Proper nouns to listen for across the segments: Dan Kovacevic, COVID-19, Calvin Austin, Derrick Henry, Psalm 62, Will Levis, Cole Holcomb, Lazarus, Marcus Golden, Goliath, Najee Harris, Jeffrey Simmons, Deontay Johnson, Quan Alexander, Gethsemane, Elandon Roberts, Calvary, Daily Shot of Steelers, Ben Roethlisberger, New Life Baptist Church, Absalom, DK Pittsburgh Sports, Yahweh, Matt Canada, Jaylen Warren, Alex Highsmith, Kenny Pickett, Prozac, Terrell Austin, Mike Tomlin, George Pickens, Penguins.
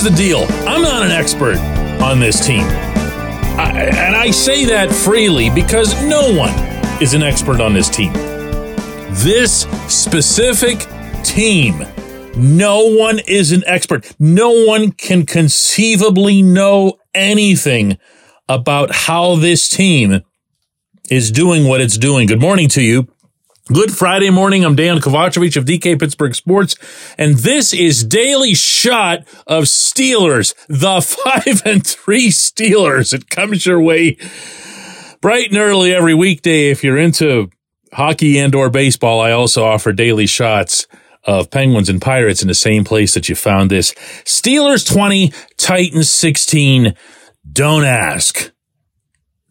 here's the deal. I'm not an expert on this team. I say that freely because no one is an expert on this team. This specific team, no one is an expert. No one can conceivably know anything about how this team is doing what it's doing. Good morning to you. Good Friday morning. I'm Dan Kovacevic of DK Pittsburgh Sports, and this is Daily Shot of Steelers, the 5-3 Steelers. It comes your way bright and early every weekday. If you're into hockey and or baseball, I also offer daily shots of Penguins and Pirates in the same place that you found this. Steelers 20, Titans 16. Don't ask.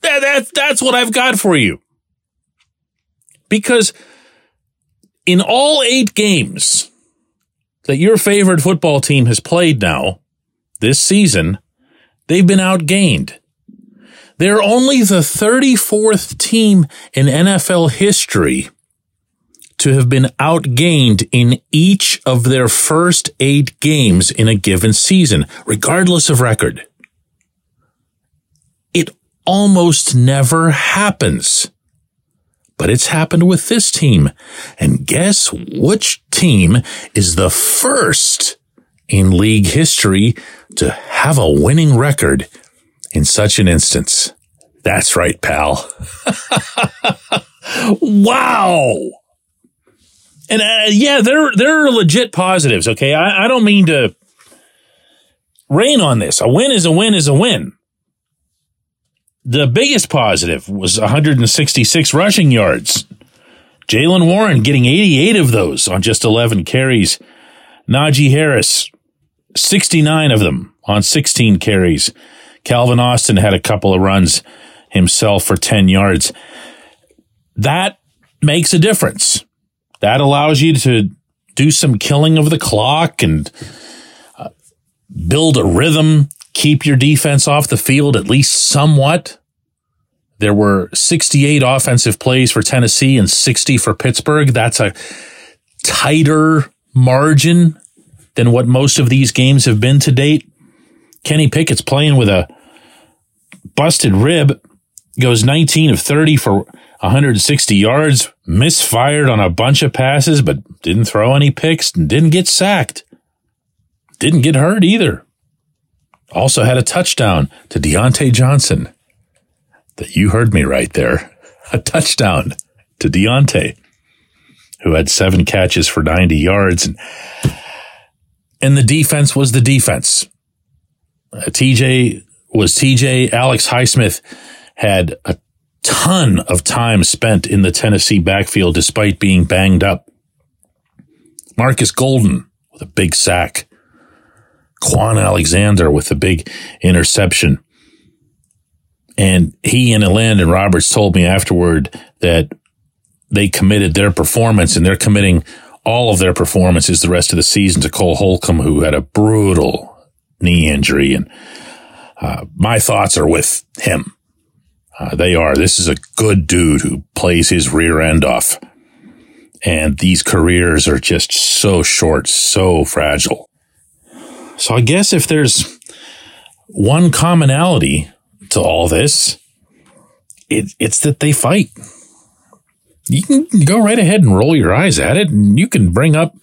That's what I've got for you. Because in all 8 games that your favorite football team has played now, this season, they've been outgained. They're only the 34th team in NFL history to have been outgained in each of their first 8 games in a given season, regardless of record. It almost never happens. But it's happened with this team. And guess which team is the first in league history to have a winning record in such an instance? That's right, pal. Wow. And yeah, there are legit positives, okay? I don't mean to rain on this. A win is a win is a win. The biggest positive was 166 rushing yards. Jaylen Warren getting 88 of those on just 11 carries. Najee Harris, 69 of them on 16 carries. Calvin Austin had a couple of runs himself for 10 yards. That makes a difference. That allows you to do some killing of the clock and build a rhythm. Keep your defense off the field at least somewhat. There were 68 offensive plays for Tennessee and 60 for Pittsburgh. That's a tighter margin than what most of these games have been to date. Kenny Pickett's playing with a busted rib. Goes 19 of 30 for 160 yards. Misfired on a bunch of passes, but didn't throw any picks and didn't get sacked. Didn't get hurt either. Also had a touchdown to Deontay Johnson. That you heard me right there. A touchdown to Deontay, who had 7 catches for 90 yards. And the defense was the defense. TJ was TJ. Alex Highsmith had a ton of time spent in the Tennessee backfield despite being banged up. Marcus Golden with a big sack. Quan Alexander with a big interception. And he and Elandon Roberts told me afterward that they committed their performance, and they're committing all of their performances the rest of the season to Cole Holcomb, who had a brutal knee injury. And my thoughts are with him. They are. This is a good dude who plays his rear end off. And these careers are just so short, so fragile. So I guess if there's one commonality to all this, it's that they fight. You can go right ahead and roll your eyes at it, and you can bring up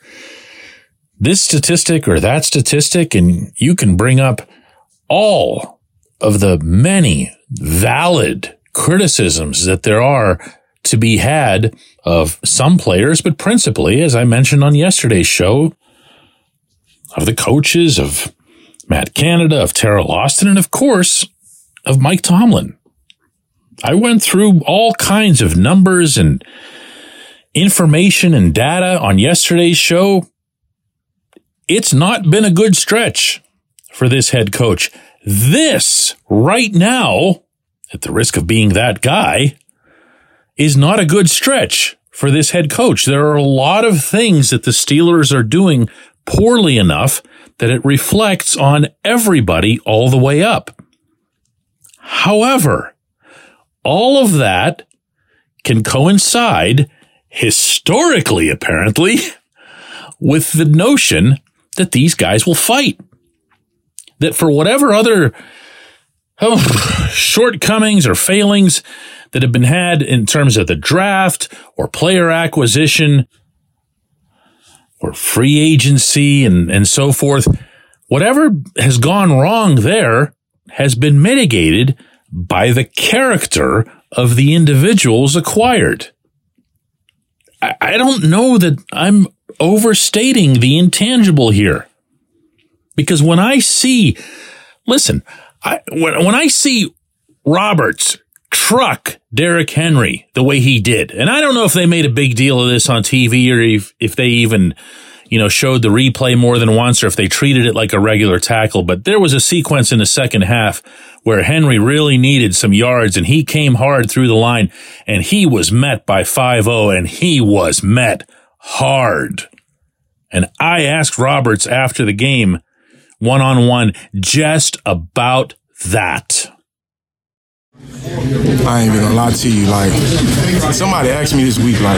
this statistic or that statistic, and you can bring up all of the many valid criticisms that there are to be had of some players, but principally, as I mentioned on yesterday's show, of the coaches, of Matt Canada, of Terrell Austin, and of course, of Mike Tomlin. I went through all kinds of numbers and information and data on yesterday's show. It's not been a good stretch for this head coach. This right now, at the risk of being that guy, is not a good stretch for this head coach. There are a lot of things that the Steelers are doing poorly enough that it reflects on everybody all the way up. However, all of that can coincide, historically apparently, with the notion that these guys will fight. that for whatever other shortcomings or failings that have been had in terms of the draft or player acquisition or free agency and so forth, whatever has gone wrong there has been mitigated by the character of the individuals acquired. I don't know that I'm overstating the intangible here. Because when I see, when I see Roberts truck Derrick Henry the way he did, and I don't know if they made a big deal of this on TV or if they even, showed the replay more than once or if they treated it like a regular tackle, but there was a sequence in the second half where Henry really needed some yards and he came hard through the line and he was met by 5-0 and he was met hard. And I asked Roberts after the game, one-on-one, just about that. I ain't even gonna lie to you. Like, somebody asked me this week, how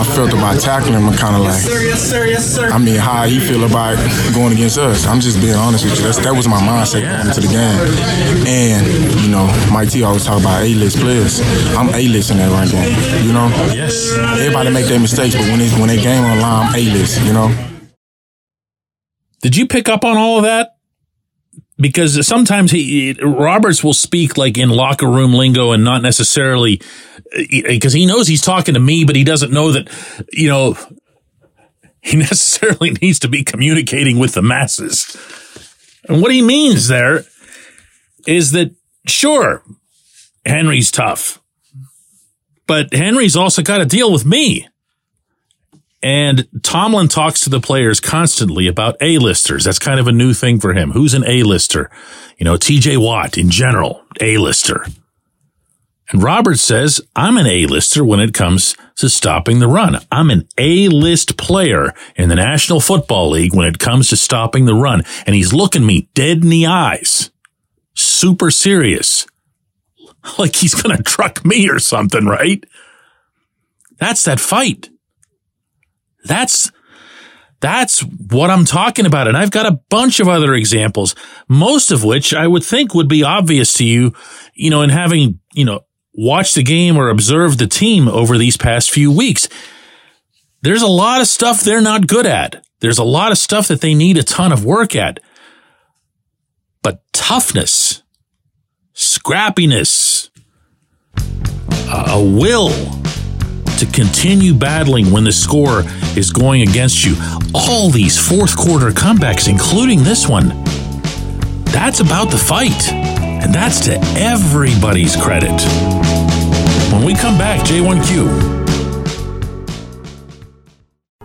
I felt about tackling him. Kind of like, yes, sir. I mean, how he feel about going against us. I'm just being honest with you. That was my mindset going into the game. And Mike T always talk about A-list players. I'm A-list in that right game. Yes. Everybody make their mistakes, but when they game on the line, I'm A-list. Did you pick up on all of that? Because sometimes Roberts will speak like in locker room lingo and not necessarily because he knows he's talking to me, but he doesn't know that, he necessarily needs to be communicating with the masses. And what he means there is that, sure, Henry's tough, but Henry's also got to deal with me. And Tomlin talks to the players constantly about A-listers. That's kind of a new thing for him. Who's an A-lister? TJ Watt in general, A-lister. And Roberts says, I'm an A-lister when it comes to stopping the run. I'm an A-list player in the National Football League when it comes to stopping the run. And he's looking me dead in the eyes. Super serious. Like he's going to truck me or something, right? That's that fight. That's what I'm talking about. And I've got a bunch of other examples, most of which I would think would be obvious to you, in having, watched the game or observed the team over these past few weeks. There's a lot of stuff they're not good at. There's a lot of stuff that they need a ton of work at. But toughness, scrappiness, a will to continue battling when the score is going against you. All these fourth quarter comebacks, including this one, that's about the fight. And that's to everybody's credit. When we come back, J1Q.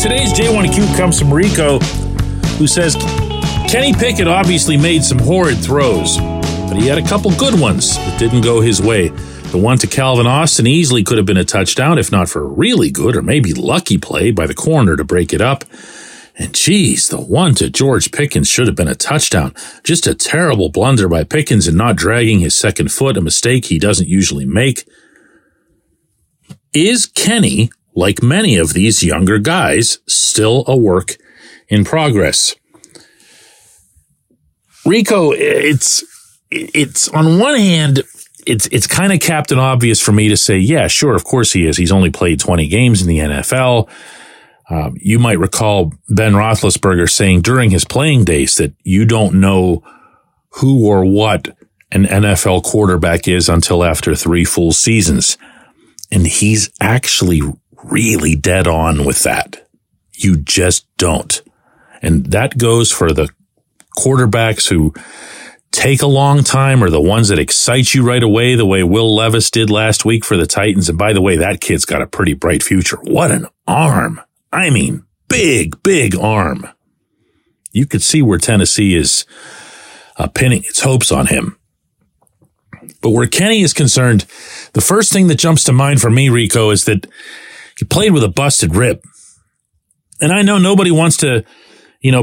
Today's J1Q comes from Rico, who says, Kenny Pickett obviously made some horrid throws, but he had a couple good ones that didn't go his way. The one to Calvin Austin easily could have been a touchdown, if not for a really good or maybe lucky play by the corner to break it up. And geez, the one to George Pickens should have been a touchdown. Just a terrible blunder by Pickens in not dragging his second foot, a mistake he doesn't usually make. Is Kenny, like many of these younger guys, still a work in progress? Rico, it's on one hand, it's kind of Captain Obvious for me to say, yeah, sure, of course he is. He's only played 20 games in the NFL. You might recall Ben Roethlisberger saying during his playing days that you don't know who or what an NFL quarterback is until after 3 full seasons. And he's actually really dead on with that. You just don't. And that goes for the quarterbacks who take a long time or the ones that excite you right away, the way Will Levis did last week for the Titans. And by the way, that kid's got a pretty bright future. What an arm. I mean, big, big arm. You could see where Tennessee is pinning its hopes on him. But where Kenny is concerned, the first thing that jumps to mind for me, Rico, is that he played with a busted rib. And I know nobody wants to,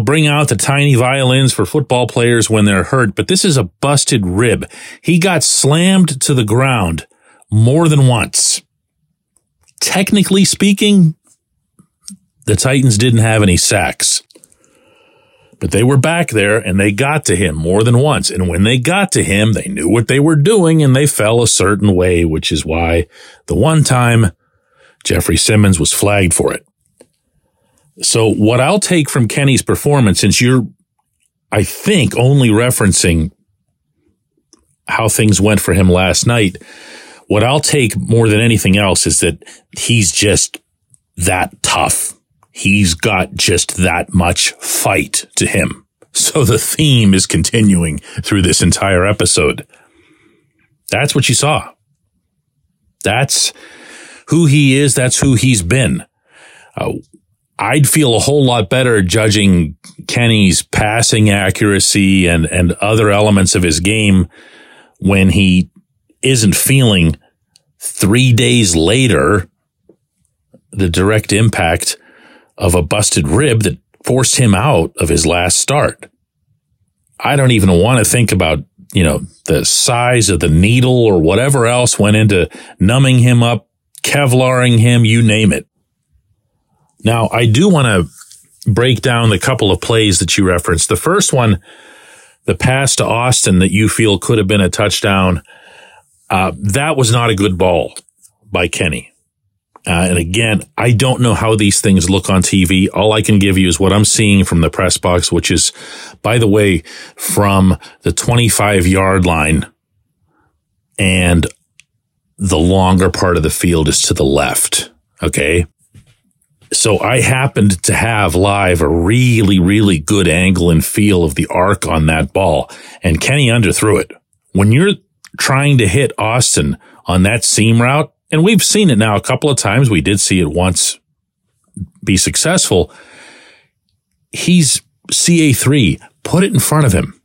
bring out the tiny violins for football players when they're hurt, but this is a busted rib. He got slammed to the ground more than once. Technically speaking, the Titans didn't have any sacks. But they were back there, and they got to him more than once. And when they got to him, they knew what they were doing, and they fell a certain way, which is why the one time Jeffrey Simmons was flagged for it. So what I'll take from Kenny's performance, since you're, I think, only referencing how things went for him last night, what I'll take more than anything else is that he's just that tough. He's got just that much fight to him. So the theme is continuing through this entire episode. That's what you saw. That's who he is. That's who he's been. I'd feel a whole lot better judging Kenny's passing accuracy and other elements of his game when he isn't feeling 3 days later the direct impact of a busted rib that forced him out of his last start. I don't even want to think about, the size of the needle or whatever else went into numbing him up, Kevlaring him, you name it. Now, I do want to break down the couple of plays that you referenced. The first one, the pass to Austin that you feel could have been a touchdown, that was not a good ball by Kenny. And again, I don't know how these things look on TV. All I can give you is what I'm seeing from the press box, which is, by the way, from the 25-yard line, and the longer part of the field is to the left, okay? So I happened to have live a really, really good angle and feel of the arc on that ball, and Kenny underthrew it. When you're trying to hit Austin on that seam route, and we've seen it now a couple of times. We did see it once be successful. He's CA3. Put it in front of him.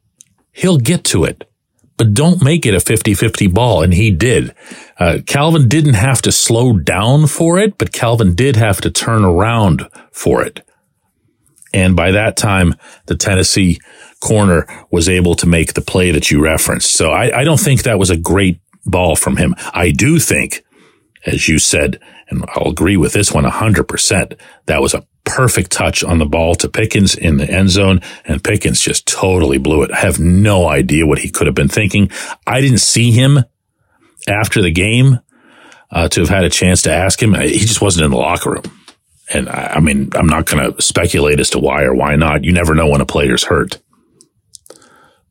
He'll get to it. But don't make it a 50-50 ball, and he did. Calvin didn't have to slow down for it, but Calvin did have to turn around for it. And by that time, the Tennessee corner was able to make the play that you referenced. So I don't think that was a great ball from him. I do think, as you said, and I'll agree with this one 100%, that was a perfect touch on the ball to Pickens in the end zone, and Pickens just totally blew it. I have no idea what he could have been thinking. I didn't see him after the game to have had a chance to ask him. He just wasn't in the locker room. And I mean, I'm not going to speculate as to why or why not. You never know when a player's hurt.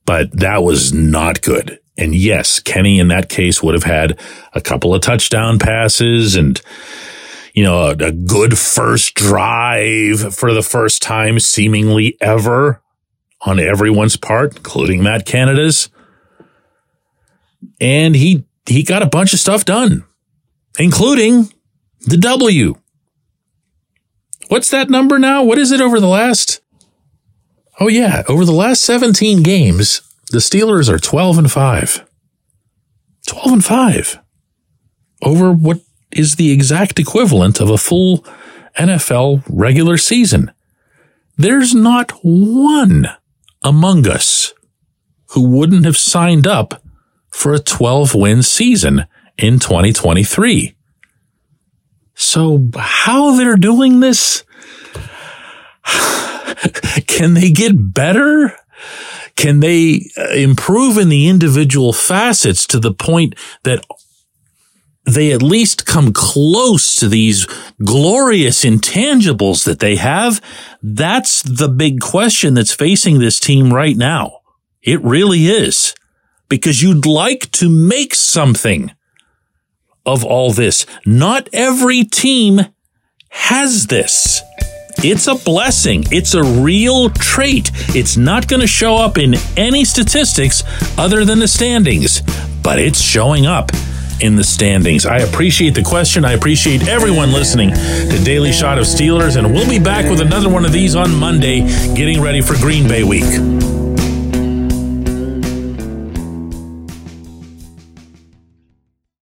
But that was not good. And yes, Kenny in that case would have had a couple of touchdown passes and, a good first drive for the first time seemingly ever on everyone's part, including Matt Canada's. And he got a bunch of stuff done, including the W. What's that number now? What is it over the last? Oh, yeah. Over the last 17 games, the Steelers are 12-5. 12-5 over what is the exact equivalent of a full NFL regular season. There's not one among us who wouldn't have signed up for a 12-win season in 2023. So how they're doing this? Can they get better? Can they improve in the individual facets to the point that they at least come close to these glorious intangibles that they have? That's the big question that's facing this team right now. It really is, because you'd like to make something of all this. Not every team has this. It's a blessing. It's a real trait. It's not going to show up in any statistics other than the standings, but it's showing up in the standings. I appreciate the question. I appreciate everyone listening to Daily Shot of Steelers, and we'll be back with another one of these on Monday, getting ready for Green Bay week.